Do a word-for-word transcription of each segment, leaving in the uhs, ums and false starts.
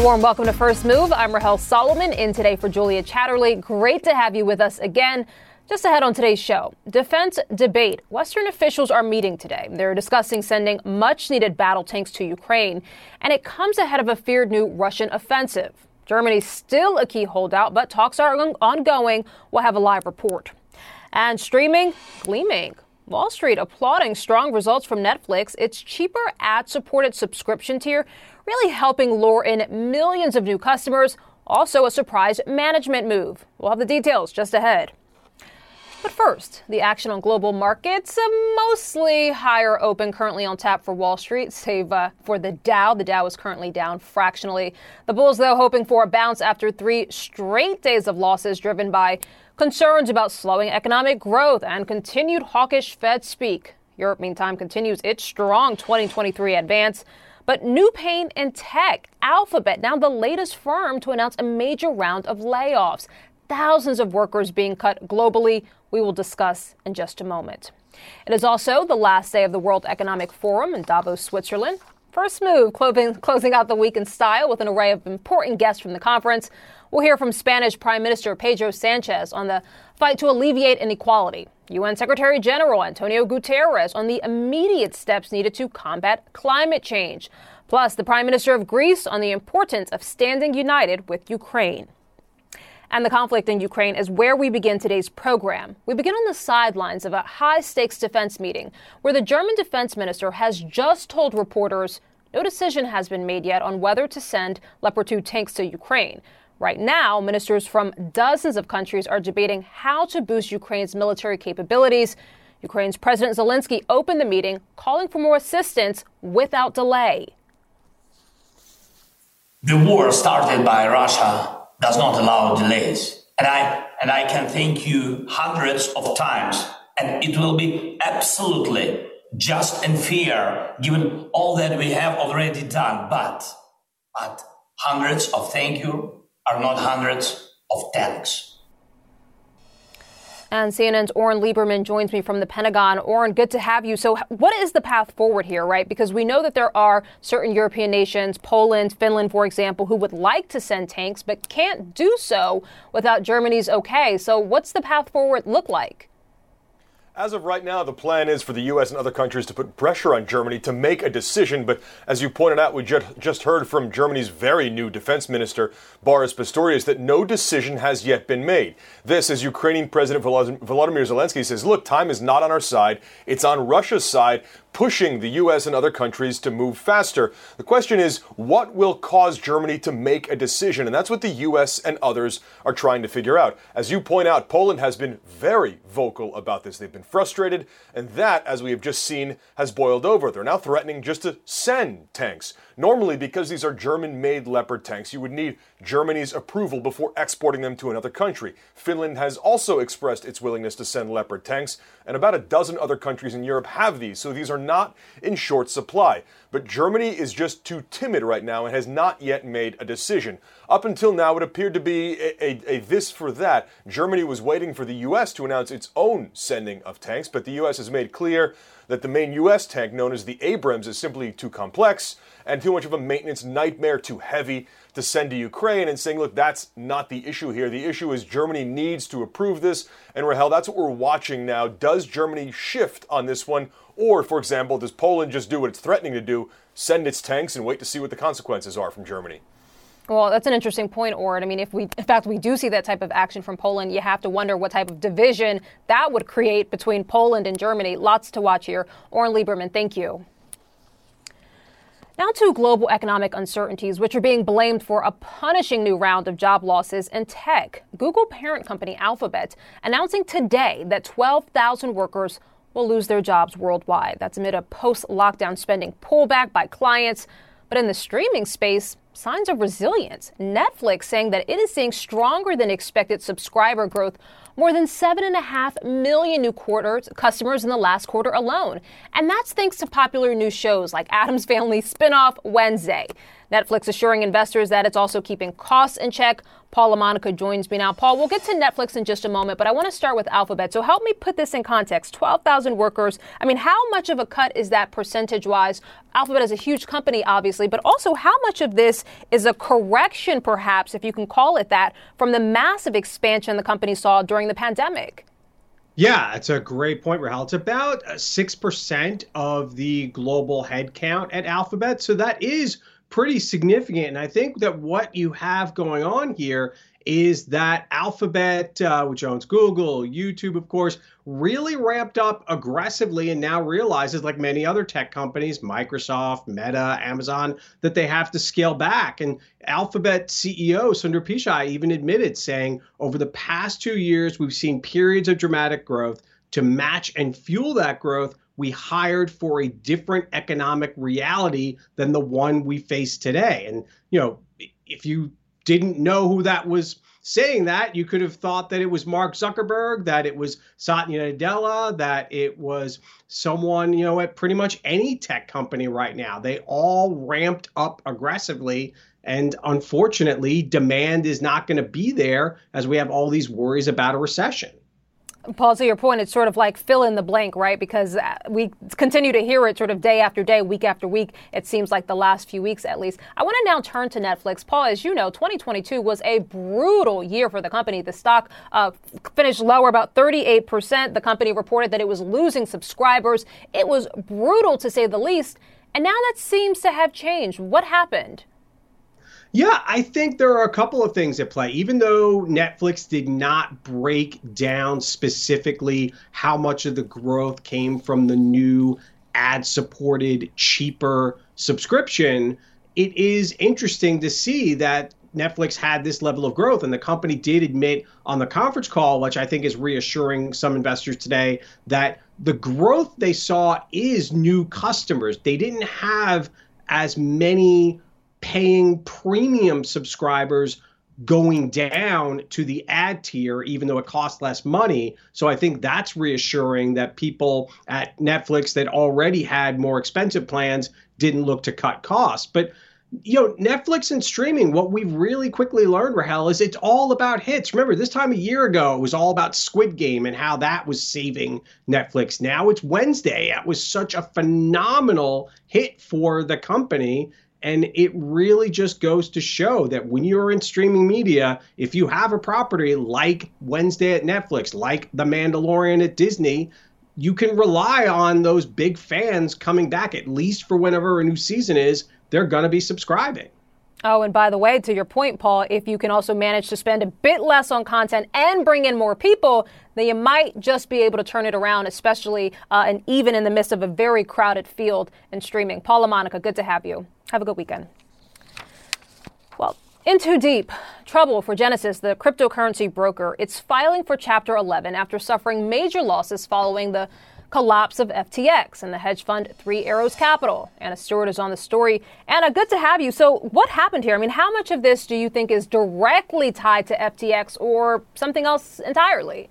A warm welcome to First Move. I'm Rahel Solomon, in today for Julia Chatterley. Great to have you with us again. Just ahead on today's show, defense debate. Western officials are meeting today. They're discussing sending much-needed battle tanks to Ukraine, and it comes ahead of a feared new Russian offensive. Germany's still a key holdout, but talks are ongoing. We'll have a live report. And streaming, gleaming. Wall Street applauding strong results from Netflix. Its cheaper ad-supported subscription tier really helping lure in millions of new customers. Also a surprise management move. We'll have the details just ahead. But first, the action on global markets, uh, mostly higher open, currently on tap for Wall Street, save uh, for the Dow. The Dow is currently down fractionally. The bulls, though, hoping for a bounce after three straight days of losses driven by concerns about slowing economic growth and continued hawkish Fed speak. Europe, meantime, continues its strong twenty twenty-three advance. But new pain in tech. Alphabet, now the latest firm to announce a major round of layoffs. Thousands of workers being cut globally. We will discuss in just a moment. It is also the last day of the World Economic Forum in Davos, Switzerland. First Move, closing, closing out the week in style with an array of important guests from the conference. We'll hear from Spanish Prime Minister Pedro Sánchez on the fight to alleviate inequality, U N Secretary General Antonio Guterres on the immediate steps needed to combat climate change, plus the Prime Minister of Greece on the importance of standing united with Ukraine. And the conflict in Ukraine is where we begin today's program. We begin on the sidelines of a high-stakes defense meeting where the German defense minister has just told reporters no decision has been made yet on whether to send Leopard two tanks to Ukraine. Right now, ministers from dozens of countries are debating how to boost Ukraine's military capabilities. Ukraine's President Zelensky opened the meeting, calling for more assistance without delay. The war started by Russia does not allow delays. And I and I can thank you hundreds of times, and it will be absolutely just and fair given all that we have already done. But, but hundreds of thank you are not hundreds of thanks. And C N N's Oren Liebermann joins me from the Pentagon. Oren, good to have you. So what is the path forward here, right? Because we know that there are certain European nations, Poland, Finland, for example, who would like to send tanks but can't do so without Germany's okay. So what's the path forward look like? As of right now, the plan is for the U S and other countries to put pressure on Germany to make a decision. But as you pointed out, we ju- just heard from Germany's very new defense minister, Boris Pistorius, that no decision has yet been made. This, as Ukrainian President Volod- Volodymyr Zelensky says, look, time is not on our side. It's on Russia's side, pushing the U S and other countries to move faster. The question is, what will cause Germany to make a decision? And that's what the U S and others are trying to figure out. As you point out, Poland has been very vocal about this. They've been frustrated, and that, as we have just seen, has boiled over. They're now threatening just to send tanks. Normally, because these are German-made Leopard tanks, you would need Germany's approval before exporting them to another country. Finland has also expressed its willingness to send Leopard tanks, and about a dozen other countries in Europe have these, so these are not in short supply. But Germany is just too timid right now and has not yet made a decision. Up until now, it appeared to be a, a, a this for that. Germany was waiting for the U S to announce its own sending of tanks, but the U S has made clear that the main U S tank, known as the Abrams, is simply too complex and too much of a maintenance nightmare, too heavy to send to Ukraine, and saying, look, that's not the issue here. The issue is Germany needs to approve this. And Rahel, that's what we're watching now. Does Germany shift on this one? Or, for example, does Poland just do what it's threatening to do, send its tanks and wait to see what the consequences are from Germany? Well, that's an interesting point, Oren. I mean, if we, in fact, we do see that type of action from Poland, you have to wonder what type of division that would create between Poland and Germany. Lots to watch here. Oren Liebermann, thank you. Now to global economic uncertainties, which are being blamed for a punishing new round of job losses in tech. Google parent company Alphabet announcing today that twelve thousand workers will lose their jobs worldwide. That's amid a post-lockdown spending pullback by clients. But in the streaming space, signs of resilience. Netflix saying that it is seeing stronger than expected subscriber growth, more than seven and a half million new quarters, customers in the last quarter alone. And that's thanks to popular new shows like Adam's Family spinoff Wednesday. Netflix assuring investors that it's also keeping costs in check. Paul LaMonica joins me now. Paul, we'll get to Netflix in just a moment, but I want to start with Alphabet. So help me put this in context. twelve thousand workers. I mean, how much of a cut is that percentage-wise? Alphabet is a huge company, obviously, but also how much of this is a correction, perhaps, if you can call it that, from the massive expansion the company saw during the pandemic? Yeah, it's a great point, Rahel. It's about six percent of the global headcount at Alphabet. So that is pretty significant. And I think that what you have going on here is that Alphabet, uh, which owns Google, YouTube, of course, really ramped up aggressively and now realizes, like many other tech companies, Microsoft, Meta, Amazon, that they have to scale back. And Alphabet C E O Sundar Pichai even admitted, saying, over the past two years, we've seen periods of dramatic growth. To match and fuel that growth, we hired for a different economic reality than the one we face today. And, you know, if you didn't know who that was saying that, you could have thought that it was Mark Zuckerberg, that it was Satya Nadella, that it was someone, you know, at pretty much any tech company right now. They all ramped up aggressively. And unfortunately, demand is not going to be there as we have all these worries about a recession. Paul, to your point, it's sort of like fill in the blank, right? Because we continue to hear it sort of day after day, week after week, it seems like the last few weeks at least. I want to now turn to Netflix. Paul, as you know, twenty twenty-two was a brutal year for the company. The stock uh, finished lower, about thirty-eight percent. The company reported that it was losing subscribers. It was brutal, to say the least. And now that seems to have changed. What happened? Yeah, I think there are a couple of things at play. Even though Netflix did not break down specifically how much of the growth came from the new ad-supported, cheaper subscription, it is interesting to see that Netflix had this level of growth, and the company did admit on the conference call, which I think is reassuring some investors today, that the growth they saw is new customers. They didn't have as many paying premium subscribers going down to the ad tier, even though it costs less money. So I think that's reassuring that people at Netflix that already had more expensive plans didn't look to cut costs. But you know, Netflix and streaming, what we've really quickly learned, Rahel, is it's all about hits. Remember, this time a year ago, it was all about Squid Game and how that was saving Netflix. Now it's Wednesday. That was such a phenomenal hit for the company. And it really just goes to show that when you're in streaming media, if you have a property like Wednesday at Netflix, like The Mandalorian at Disney, you can rely on those big fans coming back, at least for whenever a new season is, they're going to be subscribing. Oh, and by the way, to your point, Paul, if you can also manage to spend a bit less on content and bring in more people, then you might just be able to turn it around, especially uh, and even in the midst of a very crowded field in streaming. Paul LaMonica, good to have you. Have a good weekend. Well, in too deep trouble for Genesis, the cryptocurrency broker. It's filing for Chapter eleven after suffering major losses following the collapse of F T X and the hedge fund Three Arrows Capital. Anna Stewart is on the story. Anna, good to have you. So what happened here? I mean, how much of this do you think is directly tied to F T X or something else entirely?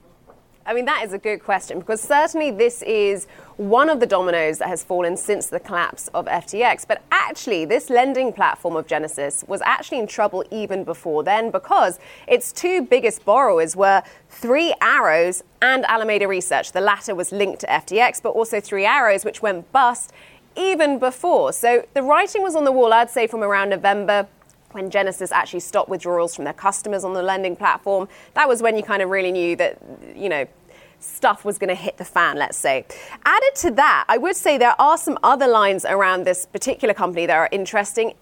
I mean, that is a good question, because certainly this is one of the dominoes that has fallen since the collapse of F T X. But actually, this lending platform of Genesis was actually in trouble even before then, because its two biggest borrowers were Three Arrows and Alameda Research. The latter was linked to F T X, but also Three Arrows, which went bust even before. So the writing was on the wall, I'd say, from around November, when Genesis actually stopped withdrawals from their customers on the lending platform. That was when you kind of really knew that, you know, stuff was going to hit the fan, let's say. Added to that, I would say there are some other lines around this particular company that are interesting.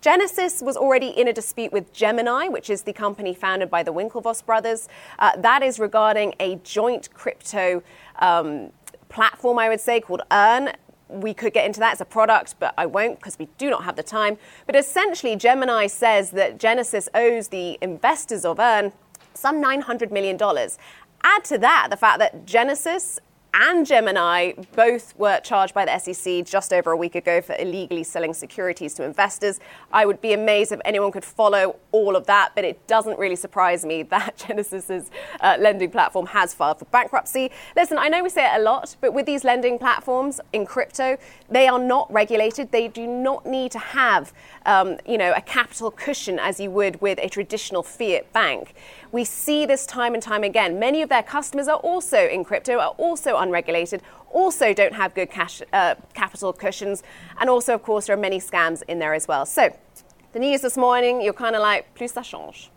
Genesis was already in a dispute with Gemini, which is the company founded by the Winklevoss brothers. Uh, that is regarding a joint crypto um, platform, I would say, called Earn. We could get into that as a product, but I won't because we do not have the time. But essentially, Gemini says that Genesis owes the investors of Earn some nine hundred million dollars. Add to that the fact that Genesis and Gemini both were charged by the S E C just over a week ago for illegally selling securities to investors. I would be amazed if anyone could follow all of that, but it doesn't really surprise me that Genesis's uh, lending platform has filed for bankruptcy. Listen, I know we say it a lot, but with these lending platforms in crypto, they are not regulated. They do not need to have, um, you know, a capital cushion as you would with a traditional fiat bank. We see this time and time again. Many of their customers are also in crypto, are also unregulated, also don't have good cash uh, capital cushions. And also, of course, there are many scams in there as well. So the news this morning, you're kind of like, plus ça change.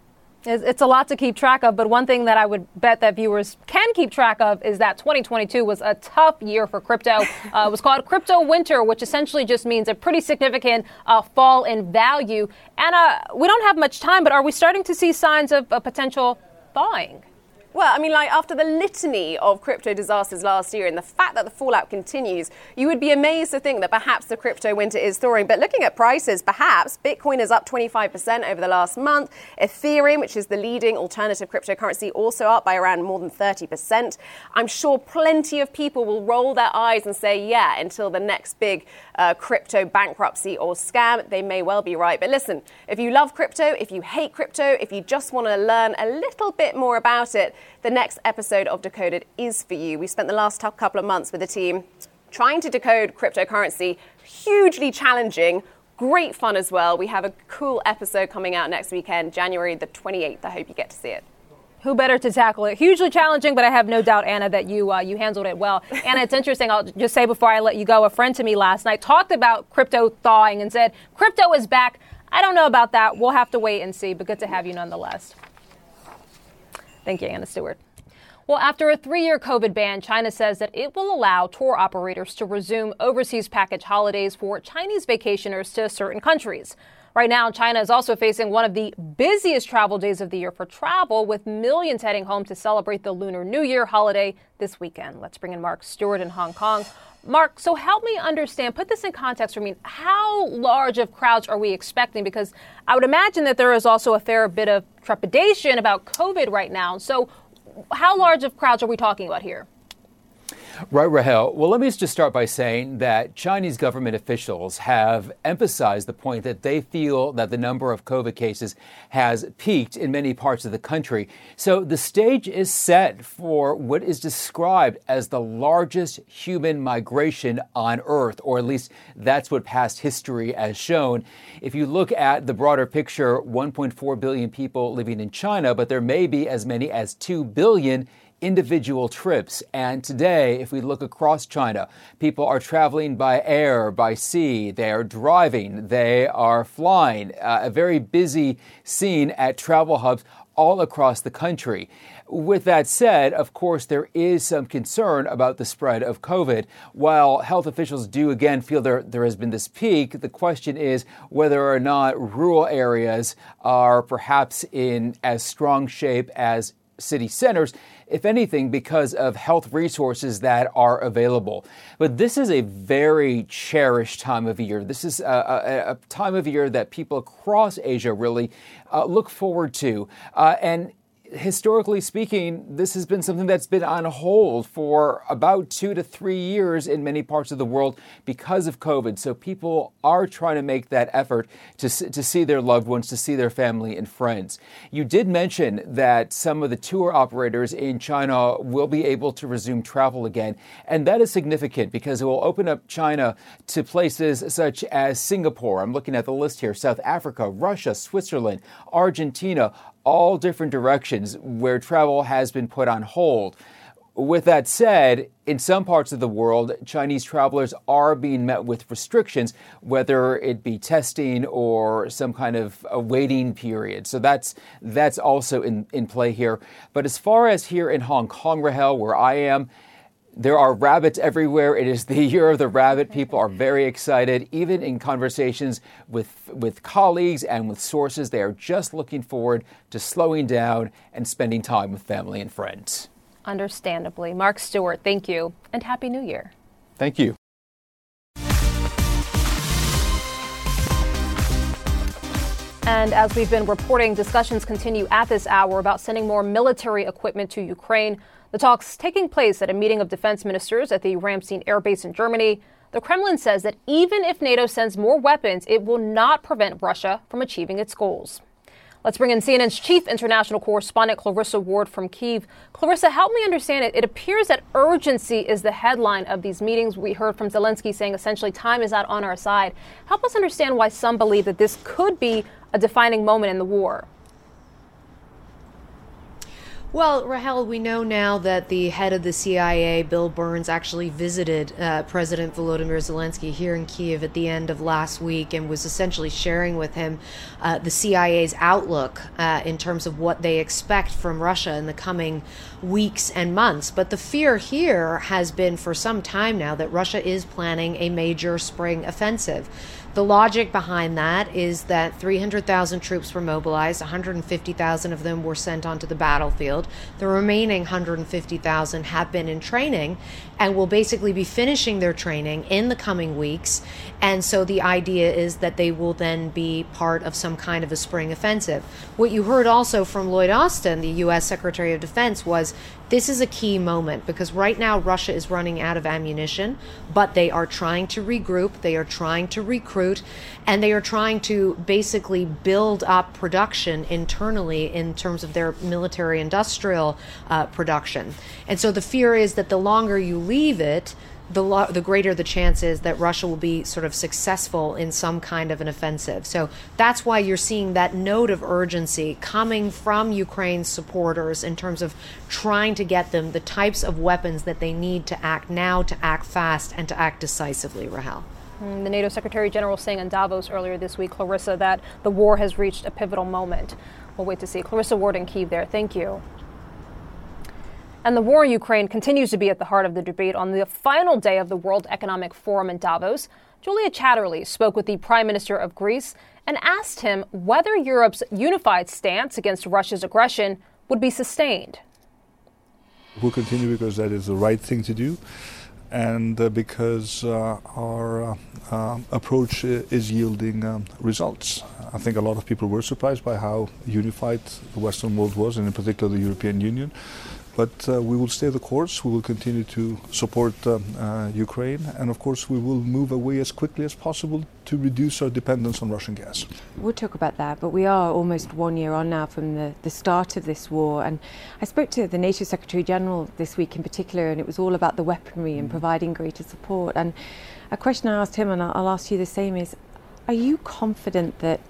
It's a lot to keep track of, but one thing that I would bet that viewers can keep track of is that twenty twenty-two was a tough year for crypto. Uh, it was called crypto winter, which essentially just means a pretty significant uh, fall in value. Anna, we don't have much time, but are we starting to see signs of a potential thawing? Well, I mean, like after the litany of crypto disasters last year and the fact that the fallout continues, you would be amazed to think that perhaps the crypto winter is thawing. But looking at prices, perhaps Bitcoin is up twenty-five percent over the last month. Ethereum, which is the leading alternative cryptocurrency, also up by around more than thirty percent. I'm sure plenty of people will roll their eyes and say, yeah, until the next big uh, crypto bankruptcy or scam. They may well be right. But listen, if you love crypto, if you hate crypto, if you just want to learn a little bit more about it, the next episode of Decoded is for you. We spent the last couple of months with the team trying to decode cryptocurrency, hugely challenging, great fun as well. We have a cool episode coming out next weekend, January the twenty-eighth. I hope you get to see it. Who better to tackle it? Hugely challenging, but I have no doubt, Anna, that you uh, you handled it well. Anna, it's interesting. I'll just say before I let you go, a friend to me last night talked about crypto thawing and said, crypto is back. I don't know about that. We'll have to wait and see, but good to have you nonetheless. Thank you, Anna Stewart. Well, after a three-year COVID ban, China says that it will allow tour operators to resume overseas package holidays for Chinese vacationers to certain countries. Right now, China is also facing one of the busiest travel days of the year for travel, with millions heading home to celebrate the Lunar New Year holiday this weekend. Let's bring in Mark Stewart in Hong Kong. Mark, so help me understand, put this in context for me. How large of crowds are we expecting? Because I would imagine that there is also a fair bit of trepidation about COVID right now. So how large of crowds are we talking about here? Right, Rahel. Well, let me just start by saying that Chinese government officials have emphasized the point that they feel that the number of COVID cases has peaked in many parts of the country. So the stage is set for what is described as the largest human migration on Earth, or at least that's what past history has shown. If you look at the broader picture, one point four billion people living in China, but there may be as many as two billion individual trips. And today, if we look across China, people are traveling by air, by sea, they are driving, they are flying. Uh, a very busy scene at travel hubs all across the country. With that said, of course, there is some concern about the spread of COVID. While health officials do again feel there, there has been this peak, the question is whether or not rural areas are perhaps in as strong shape as city centers, if anything, because of health resources that are available. But this is a very cherished time of year. This is a, a, a time of year that people across Asia really uh, look forward to. Uh, and historically speaking, this has been something that's been on hold for about two to three years in many parts of the world because of COVID. So people are trying to make that effort to, to see their loved ones, to see their family and friends. You did mention that some of the tour operators in China will be able to resume travel again. And that is significant because it will open up China to places such as Singapore. I'm looking at the list here. South Africa, Russia, Switzerland, Argentina, all different directions where travel has been put on hold. With that said, in some parts of the world, Chinese travelers are being met with restrictions, whether it be testing or some kind of a waiting period. So that's that's also in, in play here. But as far as here in Hong Kong, Rahel, where I am, there are rabbits everywhere. It is the year of the rabbit. People are very excited, even in conversations with with colleagues and with sources. They are just looking forward to slowing down and spending time with family and friends. Understandably. Mark Stewart, thank you, and Happy New Year. Thank you. And as we've been reporting, discussions continue at this hour about sending more military equipment to Ukraine. The talks taking place at a meeting of defense ministers at the Ramstein Air Base in Germany. The Kremlin says that even if NATO sends more weapons, it will not prevent Russia from achieving its goals. Let's bring in C N N's chief international correspondent, Clarissa Ward from Kyiv. Clarissa, help me understand it. It appears that urgency is the headline of these meetings. We heard from Zelensky saying essentially time is not on our side. Help us understand why some believe that this could be a defining moment in the war. Well, Rahel, we know now that the head of the C I A, Bill Burns, actually visited uh, President Volodymyr Zelensky here in Kyiv at the end of last week and was essentially sharing with him uh, the C I A's outlook uh, in terms of what they expect from Russia in the coming weeks and months. But the fear here has been for some time now that Russia is planning a major spring offensive. The logic behind that is that three hundred thousand troops were mobilized, one hundred fifty thousand of them were sent onto the battlefield. The remaining one hundred fifty thousand have been in training and will basically be finishing their training in the coming weeks. And so the idea is that they will then be part of some kind of a spring offensive. What you heard also from Lloyd Austin, the U S Secretary of Defense, was this is a key moment because right now Russia is running out of ammunition, but they are trying to regroup, they are trying to recruit, and they are trying to basically build up production internally in terms of their military industrial uh, production. And so the fear is that the longer you leave it, the, lo- the greater the chance is that Russia will be sort of successful in some kind of an offensive. So that's why you're seeing that note of urgency coming from Ukraine's supporters in terms of trying to get them the types of weapons that they need to act now, to act fast, and to act decisively, Rahel. The NATO Secretary General saying in Davos earlier this week, Clarissa, that the war has reached a pivotal moment. We'll wait to see. Clarissa Ward in Kyiv there. Thank you. And the war in Ukraine continues to be at the heart of the debate on the final day of the World Economic Forum in Davos. Julia Chatterley spoke with the Prime Minister of Greece and asked him whether Europe's unified stance against Russia's aggression would be sustained. We'll continue because that is the right thing to do. And uh, because uh, our uh, uh, approach uh, is yielding um, results. I think a lot of people were surprised by how unified the Western world was, and in particular the European Union. But uh, we will stay the course, we will continue to support um, uh, Ukraine, and of course we will move away as quickly as possible to reduce our dependence on Russian gas. We'll talk about that, but we are almost one year on now from the, the start of this war, and I spoke to the NATO Secretary General this week in particular, and it was all about the weaponry and providing greater support. And a question I asked him, and I'll, I'll ask you the same, is are you confident that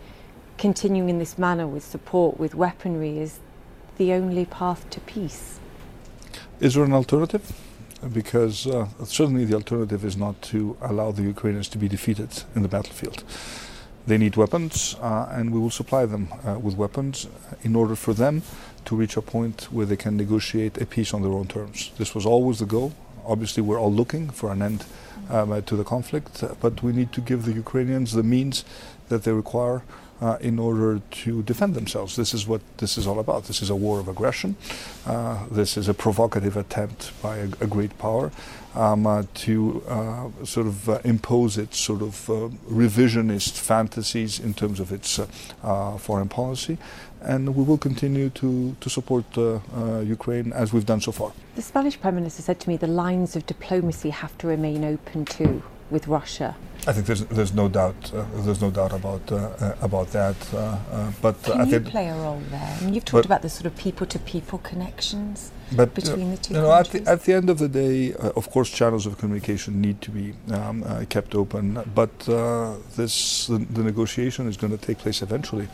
continuing in this manner with support, with weaponry, is the only path to peace? Is there an alternative? Because uh, certainly the alternative is not to allow the Ukrainians to be defeated in the battlefield. They need weapons, uh, and we will supply them uh, with weapons in order for them to reach a point where they can negotiate a peace on their own terms. This was always the goal. Obviously, we're all looking for an end um, uh, to the conflict, uh, but we need to give the Ukrainians the means that they require Uh, in order to defend themselves. This is what this is all about. This is a war of aggression. Uh, this is a provocative attempt by a, a great power um, uh, to uh, sort of uh, impose its sort of uh, revisionist fantasies in terms of its uh, uh, foreign policy. And we will continue to, to support uh, uh, Ukraine as we've done so far. The Spanish Prime Minister said to me the lines of diplomacy have to remain open too with Russia. I think there's there's no doubt uh, there's no doubt about uh, uh, about that. Uh, uh, but can I think you play a role there? And you've talked about the sort of people-to-people connections but between uh, the two you know, countries. At the, at the end of the day, uh, of course, channels of communication need to be um, uh, kept open. But uh, this the, the negotiation is going to take place eventually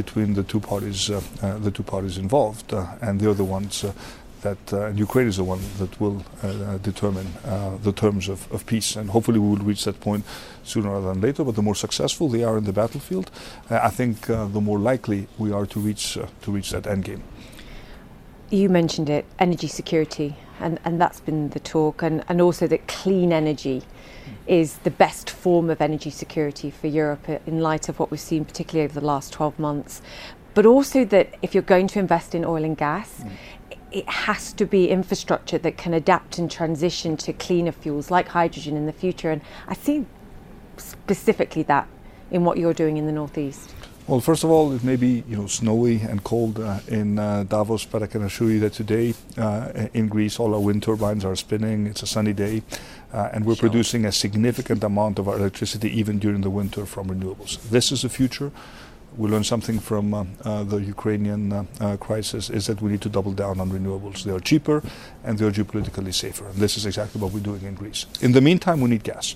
between the two parties uh, uh, the two parties involved, uh, and they're the ones. Uh, that uh, Ukraine is the one that will uh, determine uh, the terms of, of peace. And hopefully we will reach that point sooner rather than later. But the more successful they are in the battlefield, uh, I think uh, the more likely we are to reach, uh, to reach that end game. You mentioned it, energy security, and, and that's been the talk, and, and also that clean energy is the best form of energy security for Europe in light of what we've seen, particularly over the last twelve months. But also that if you're going to invest in oil and gas, mm. it has to be infrastructure that can adapt and transition to cleaner fuels like hydrogen in the future. And I see specifically that in what you're doing in the Northeast. Well, first of all, it may be you know snowy and cold uh, in uh, Davos, but I can assure you that today uh, in Greece all our wind turbines are spinning. It's a sunny day, uh, and we're producing a significant amount of our electricity even during the winter from renewables. This is the future. We learned something from uh, uh, the Ukrainian uh, uh, crisis is that we need to double down on renewables. They are cheaper and they are geopolitically safer. And this is exactly what we're doing in Greece. In the meantime, we need gas.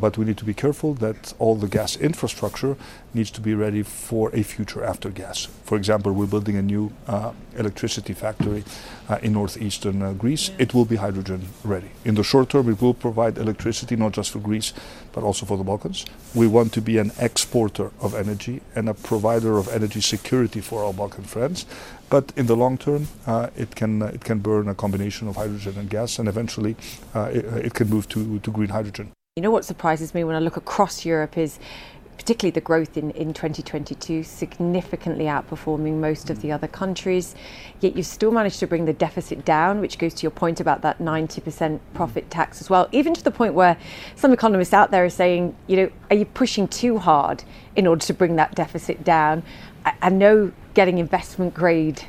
But we need to be careful that all the gas infrastructure needs to be ready for a future after gas. For example, we're building a new uh, electricity factory uh, in northeastern uh, Greece. It will be hydrogen ready. In the short term, it will provide electricity not just for Greece, but also for the Balkans. We want to be an exporter of energy and a provider of energy security for our Balkan friends. But in the long term, uh, it can uh, it can burn a combination of hydrogen and gas, and eventually uh, it, it can move to, to green hydrogen. You know what surprises me when I look across Europe is particularly the growth in, in twenty twenty-two, significantly outperforming most of the other countries, yet you've still managed to bring the deficit down, which goes to your point about that ninety percent profit tax as well, even to the point where some economists out there are saying, you know, are you pushing too hard in order to bring that deficit down? I, I know getting investment grade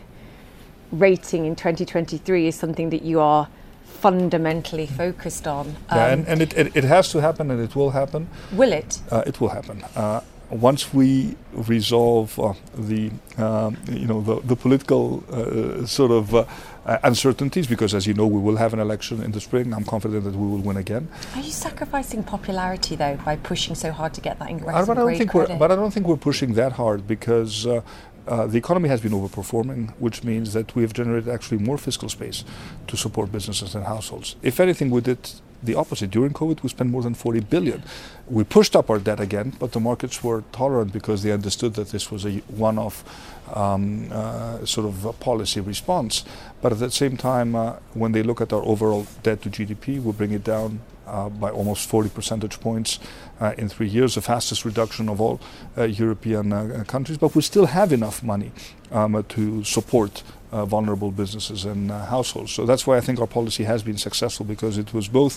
rating in twenty twenty-three is something that you are fundamentally focused on. Um, yeah, and, and it, it, it has to happen, and it will happen. Will it? Uh, it will happen. Uh, once we resolve uh, the, um, you know, the, the political uh, sort of uh, uncertainties, because as you know, we will have an election in the spring. I'm confident that we will win again. Are you sacrificing popularity though by pushing so hard to get that investment grade? I don't think we're, but I don't think we're pushing that hard because. Uh, Uh, the economy has been overperforming, which means that we have generated actually more fiscal space to support businesses and households. If anything, we did the opposite. During COVID, we spent more than forty billion dollars. We pushed up our debt again, but the markets were tolerant because they understood that this was a one-off um, uh, sort of a policy response. But at the same time, uh, when they look at our overall debt to G D P, we bring it down Uh, by almost forty percentage points uh, in three years, the fastest reduction of all uh, European uh, countries. But we still have enough money um, uh, to support uh, vulnerable businesses and uh, households. So that's why I think our policy has been successful, because it was both,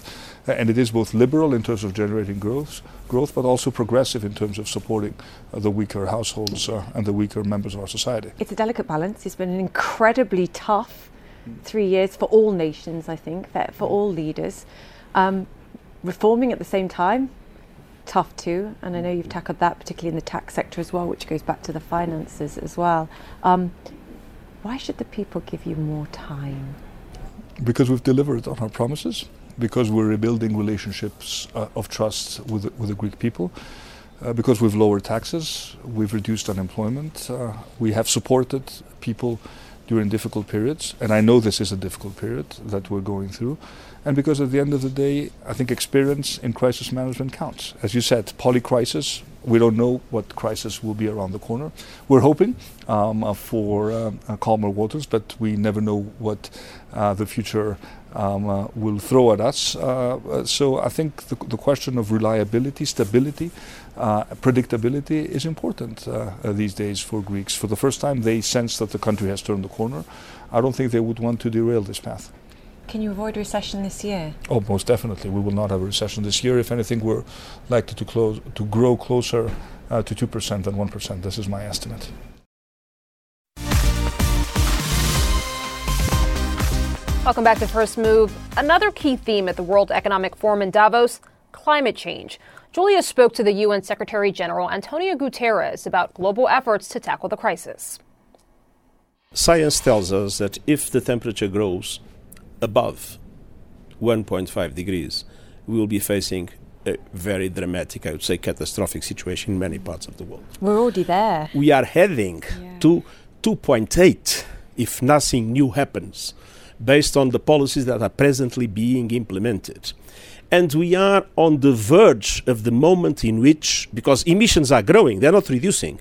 uh, and it is both liberal in terms of generating growth, growth, but also progressive in terms of supporting uh, the weaker households uh, and the weaker members of our society. It's a delicate balance. It's been an incredibly tough three years for all nations, I think, for all leaders. Um, Reforming at the same time, tough too, and I know you've tackled that particularly in the tax sector as well, which goes back to the finances as well. Um, why should the people give you more time? Because we've delivered on our promises, because we're rebuilding relationships uh, of trust with, with the Greek people, uh, because we've lowered taxes, we've reduced unemployment, uh, we have supported people during difficult periods, and I know this is a difficult period that we're going through, and because at the end of the day, I think experience in crisis management counts. As you said, polycrisis, we don't know what crisis will be around the corner. We're hoping um, uh, for uh, uh, calmer waters, but we never know what uh, the future um, uh, will throw at us. Uh, so I think the, the question of reliability, stability, Uh, predictability is important uh, uh, these days for Greeks. For the first time, they sense that the country has turned the corner. I don't think they would want to derail this path. Can you avoid recession this year? Oh, most definitely. We will not have a recession this year. If anything, we're likely to, close, to grow closer uh, to two percent than one percent. This is my estimate. Welcome back to First Move. Another key theme at the World Economic Forum in Davos, climate change. Julia spoke to the U N Secretary General Antonio Guterres about global efforts to tackle the crisis. Science tells us that if the temperature grows above one point five degrees, we will be facing a very dramatic, I would say, catastrophic situation in many parts of the world. We're already there. We are heading yeah. to two point eight if nothing new happens, based on the policies that are presently being implemented. And we are on the verge of the moment in which, because emissions are growing, they're not reducing.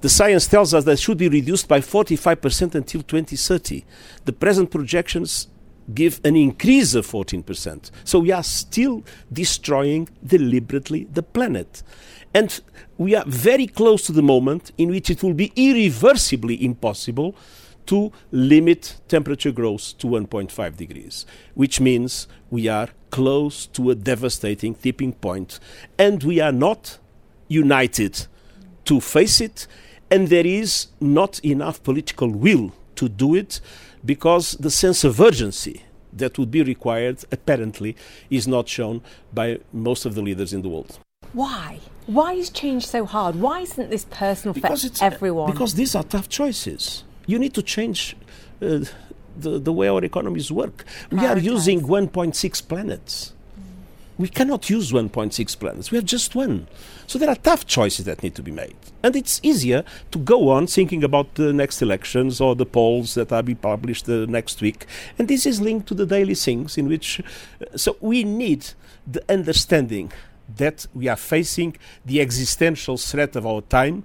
The science tells us that should be reduced by forty-five percent until twenty thirty. The present projections give an increase of fourteen percent. So we are still destroying deliberately the planet. And we are very close to the moment in which it will be irreversibly impossible to limit temperature growth to one point five degrees, which means we are close to a devastating tipping point, and we are not united to face it, And there is not enough political will to do it, because the sense of urgency that would be required, apparently, is not shown by most of the leaders in the world. Why? Why is change so hard? Why isn't this personal because for everyone? Because these are tough choices. You need to change uh, the, the way our economies work. Prioritize. We are using one point six planets. Mm. We cannot use one point six planets. We have just one. So there are tough choices that need to be made. And it's easier to go on thinking about the next elections or the polls that are be published uh, next week. And this is linked to the daily things in which... Uh, so we need the understanding that we are facing the existential threat of our time,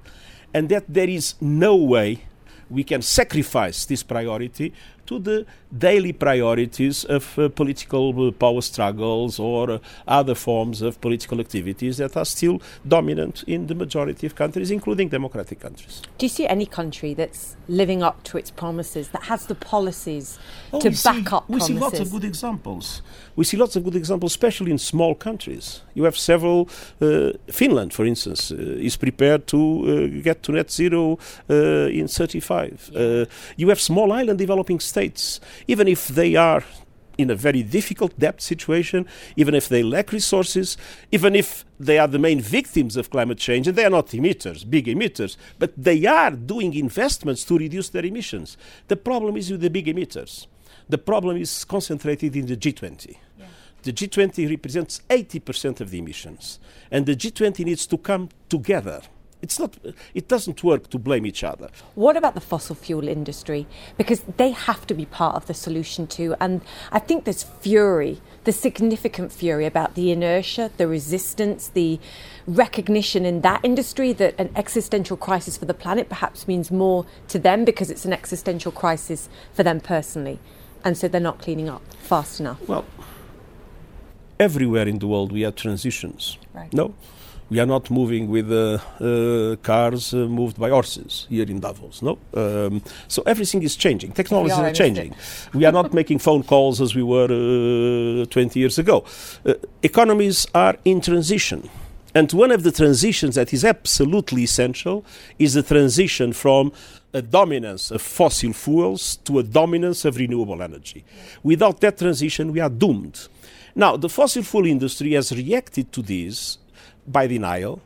and that there is no way we can sacrifice this priority to the daily priorities of uh, political uh, power struggles or uh, other forms of political activities that are still dominant in the majority of countries, including democratic countries. Do you see any country that's living up to its promises, that has the policies oh, to back see, up we promises? We see lots of good examples. We see lots of good examples, especially in small countries. You have several, uh, Finland, for instance, uh, is prepared to uh, get to net zero uh, in thirty-five. Yeah. Uh, you have small island developing states. States, even if they are in a very difficult debt situation, even if they lack resources, even if they are the main victims of climate change, and they are not emitters, big emitters, but they are doing investments to reduce their emissions. The problem is with the big emitters. The problem is concentrated in the G twenty. Yeah. The G twenty represents eighty percent of the emissions, and the G twenty needs to come together. It's not. It doesn't work to blame each other. What about the fossil fuel industry? Because they have to be part of the solution too. And I think there's fury, there's significant fury about the inertia, the resistance, the recognition in that industry that an existential crisis for the planet perhaps means more to them because it's an existential crisis for them personally. And so they're not cleaning up fast enough. Well, everywhere in the world we have transitions. Right. No? We are not moving with uh, uh, cars uh, moved by horses here in Davos, no? Um, so everything is changing. Technologies are changing. We are not making phone calls as we were uh, twenty years ago. Uh, economies are in transition. And one of the transitions that is absolutely essential is the transition from a dominance of fossil fuels to a dominance of renewable energy. Without that transition, we are doomed. Now, the fossil fuel industry has reacted to this by denial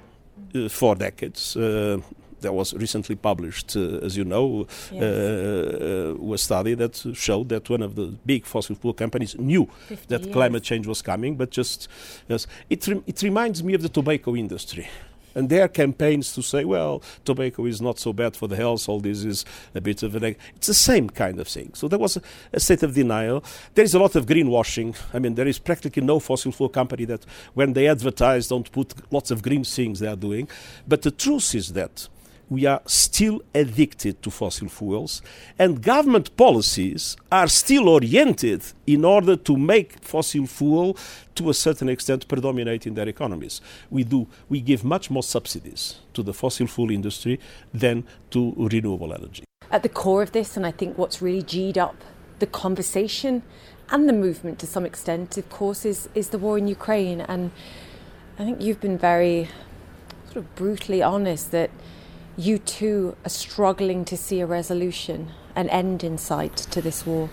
uh, for decades. Uh, there was recently published, uh, as you know, yes. uh, uh, a study that showed that one of the big fossil fuel companies knew that years. climate change was coming, but just yes. it, rem- it reminds me of the tobacco industry. And their campaigns to say, well, tobacco is not so bad for the health, all this is a bit of an... It's the same kind of thing. So there was a, a state of denial. There is a lot of greenwashing. I mean, there is practically no fossil fuel company that, when they advertise, don't put lots of green things they are doing. But the truth is that we are still addicted to fossil fuels, and government policies are still oriented in order to make fossil fuel, to a certain extent, predominate in their economies. We do, we give much more subsidies to the fossil fuel industry than to renewable energy. At the core of this, and I think what's really G'd up the conversation and the movement to some extent, of course, is, is the war in Ukraine. And I think you've been very sort of brutally honest that you too are struggling to see a resolution, an end in sight to this war.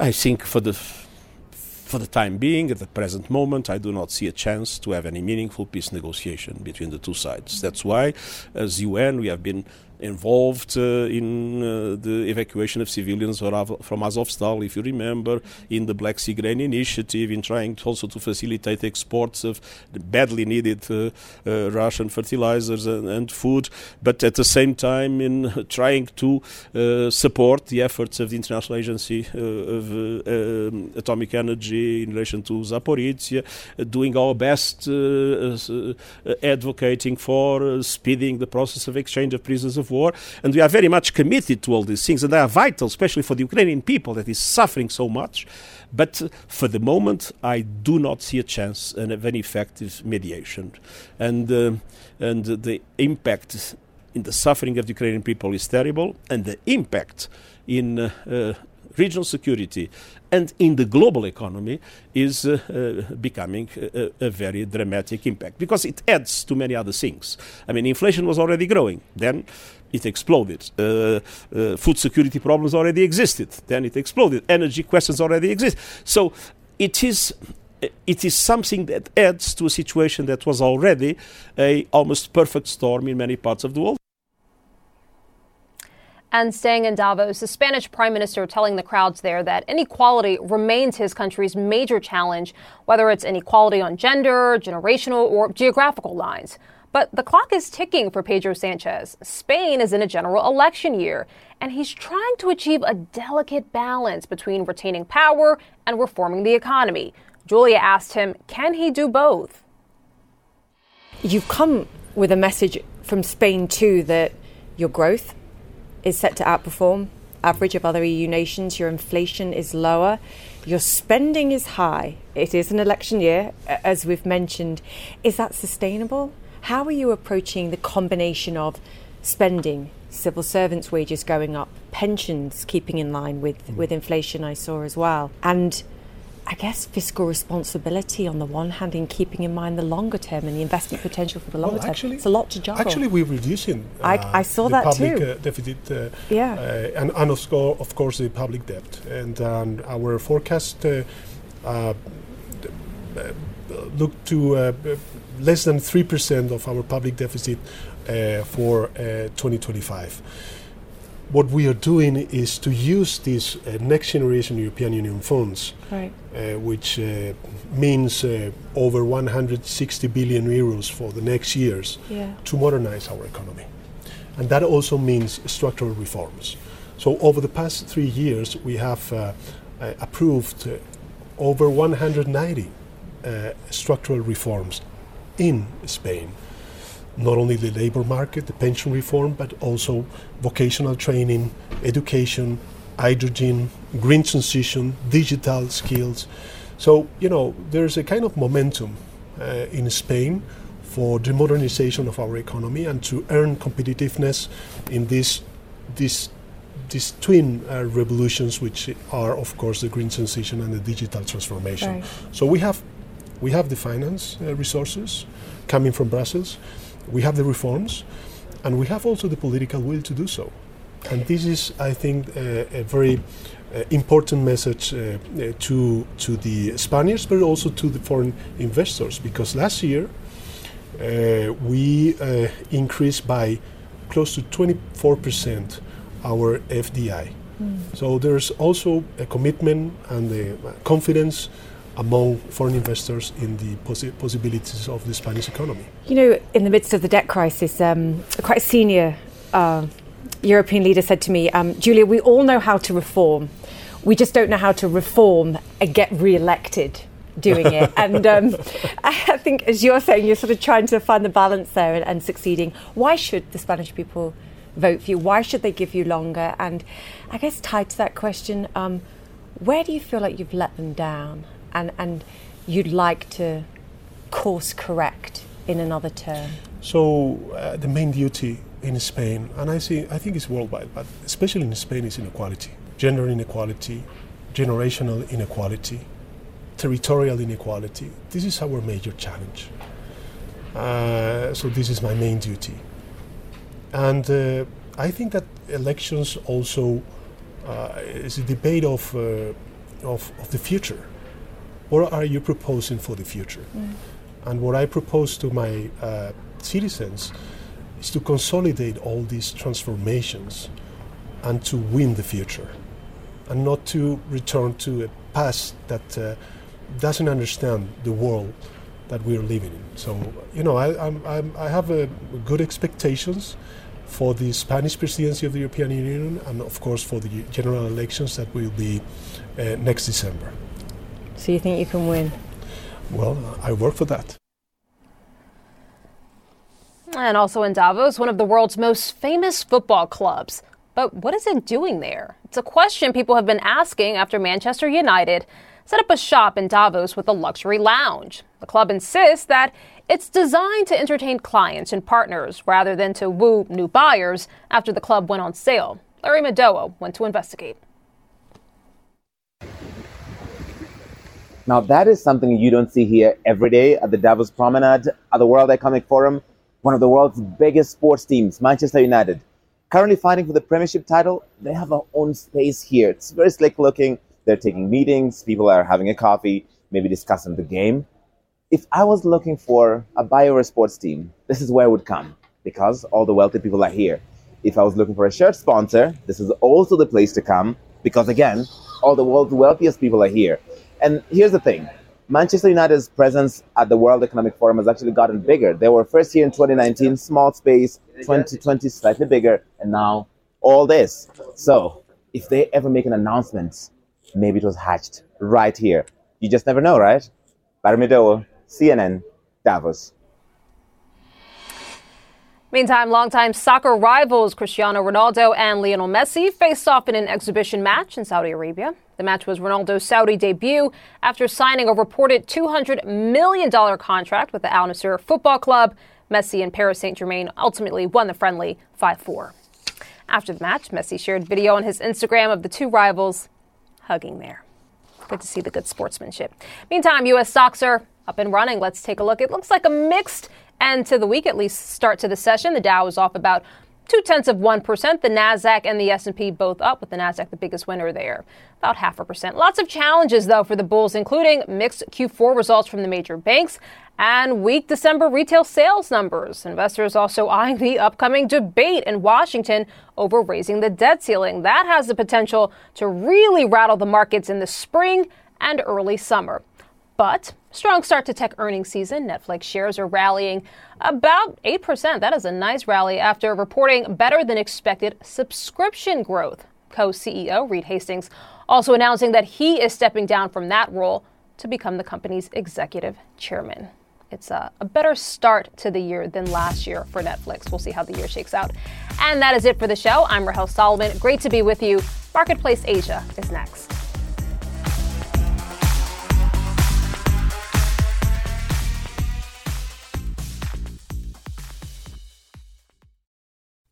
I think for the f- for the time being, at the present moment, I do not see a chance to have any meaningful peace negotiation between the two sides. That's why, as U N, we have been involved uh, in uh, the evacuation of civilians from Azovstal, if you remember, in the Black Sea Grain Initiative, in trying to also to facilitate exports of the badly needed uh, uh, Russian fertilizers and, and food, but at the same time in trying to uh, support the efforts of the International Agency uh, of uh, um, Atomic Energy in relation to Zaporizhzhia, uh, doing our best, uh, uh, uh, advocating for uh, speeding the process of exchange of prisoners of war, and we are very much committed to all these things, and they are vital, especially for the Ukrainian people that is suffering so much. But uh, for the moment, I do not see a chance of any effective mediation, and uh, and the impact in the suffering of the Ukrainian people is terrible, and the impact in uh, uh, regional security, and in the global economy is uh, uh, becoming a, a very dramatic impact, because it adds to many other things. I mean, inflation was already growing, then it exploded. Uh, uh, food security problems already existed, then it exploded. Energy questions already exist. So it is it is something that adds to a situation that was already a almost perfect storm in many parts of the world. And staying in Davos, the Spanish prime minister telling the crowds there that inequality remains his country's major challenge, whether it's inequality on gender, generational, or geographical lines. But the clock is ticking for Pedro Sánchez. Spain is in a general election year, and he's trying to achieve a delicate balance between retaining power and reforming the economy. Julia asked him, can he do both? You've come with a message from Spain, too, that your growth is set to outperform average of other E U nations. Your inflation is lower. Your spending is high. It is an election year, as we've mentioned. Is that sustainable? How are you approaching the combination of spending, civil servants' wages going up, pensions keeping in line with, mm. with inflation, I saw as well, and I guess fiscal responsibility on the one hand, and keeping in mind the longer term and the investment potential for the longer well, actually, term. It's a lot to juggle. Actually, we're reducing uh, I, I saw the that public too. Uh, deficit uh, yeah. uh, and, and of, score, of course the public debt. And um, our forecast uh, uh, looked to uh, less than three percent of our public deficit uh, for uh, twenty twenty-five. What we are doing is to use these uh, next generation European Union funds, right. uh, which uh, means uh, over one hundred sixty billion euros for the next years yeah. to modernize our economy. And that also means structural reforms. So over the past three years, we have uh, uh, approved uh, over one hundred ninety uh, structural reforms in Spain. Not only the labor market, the pension reform, but also vocational training, education, hydrogen, green transition, digital skills. So, you know, there's a kind of momentum uh, in Spain for the modernization of our economy and to earn competitiveness in this, this, these twin uh, revolutions, which are, of course, the green transition and the digital transformation. Right. So we have, we have the finance uh, resources coming from Brussels. We have the reforms, and we have also the political will to do so. And this is, I think, uh, a very uh, important message uh, uh, to to the Spaniards, but also to the foreign investors, because last year uh, we uh, increased by close to twenty-four percent our F D I. Mm. So there's also a commitment and a confidence among foreign investors in the possi- possibilities of the Spanish economy. You know, in the midst of the debt crisis, um, quite a senior uh, European leader said to me, um, Julia, we all know how to reform. We just don't know how to reform and get re-elected doing it. And um, I think, as you're saying, you're sort of trying to find the balance there and, and succeeding. Why should the Spanish people vote for you? Why should they give you longer? And I guess tied to that question, um, where do you feel like you've let them down? And, and you'd like to course correct in another term? So uh, the main duty in Spain, and I see, I think it's worldwide, but especially in Spain, is inequality. Gender inequality, generational inequality, territorial inequality. This is our major challenge. Uh, so this is my main duty. And uh, I think that elections also uh, is a debate of, uh, of, of the future. What are you proposing for the future? Mm. And what I propose to my uh, citizens is to consolidate all these transformations and to win the future, and not to return to a past that uh, doesn't understand the world that we are living in. So, you know, I, I'm, I'm, I have uh, good expectations for the Spanish presidency of the European Union, and of course for the general elections that will be uh, next December. So you think you can win? Well, I work for that. And also in Davos, one of the world's most famous football clubs. But what is it doing there? It's a question people have been asking after Manchester United set up a shop in Davos with a luxury lounge. The club insists that it's designed to entertain clients and partners rather than to woo new buyers after the club went on sale. Larry Madoa went to investigate. Now, that is something you don't see here every day at the Davos Promenade, at the World Economic Forum. One of the world's biggest sports teams, Manchester United, currently fighting for the Premiership title. They have their own space here. It's very slick looking. They're taking meetings. People are having a coffee, maybe discussing the game. If I was looking for a buy or a sports team, this is where I would come, because all the wealthy people are here. If I was looking for a shirt sponsor, this is also the place to come, because again, all the world's wealthiest people are here. And here's the thing, Manchester United's presence at the World Economic Forum has actually gotten bigger. They were first here in twenty nineteen, small space, twenty twenty slightly bigger, and now all this. So if they ever make an announcement, maybe it was hatched right here. You just never know, right? Larry Madoa, C N N, Davos. Meantime, longtime soccer rivals Cristiano Ronaldo and Lionel Messi faced off in an exhibition match in Saudi Arabia. The match was Ronaldo's Saudi debut after signing a reported two hundred million dollars contract with the Al Nassr Football Club. Messi and Paris Saint-Germain ultimately won the friendly five four. After the match, Messi shared video on his Instagram of the two rivals hugging there. Good to see the good sportsmanship. Meantime, U S stocks are up and running. Let's take a look. It looks like a mixed end to the week, at least start to the session. The Dow is off about two-tenths of one percent. The Nasdaq and the S and P both up, with the Nasdaq the biggest winner there, about half a percent. Lots of challenges, though, for the bulls, including mixed Q four results from the major banks and weak December retail sales numbers. Investors also eyeing the upcoming debate in Washington over raising the debt ceiling. That has the potential to really rattle the markets in the spring and early summer. But strong start to tech earnings season. Netflix shares are rallying about eight percent. That is a nice rally after reporting better than expected subscription growth. Co-C E O Reed Hastings also announcing that he is stepping down from that role to become the company's executive chairman. It's a, a better start to the year than last year for Netflix. We'll see how the year shakes out. And that is it for the show. I'm Rahel Solomon. Great to be with you. Marketplace Asia is next.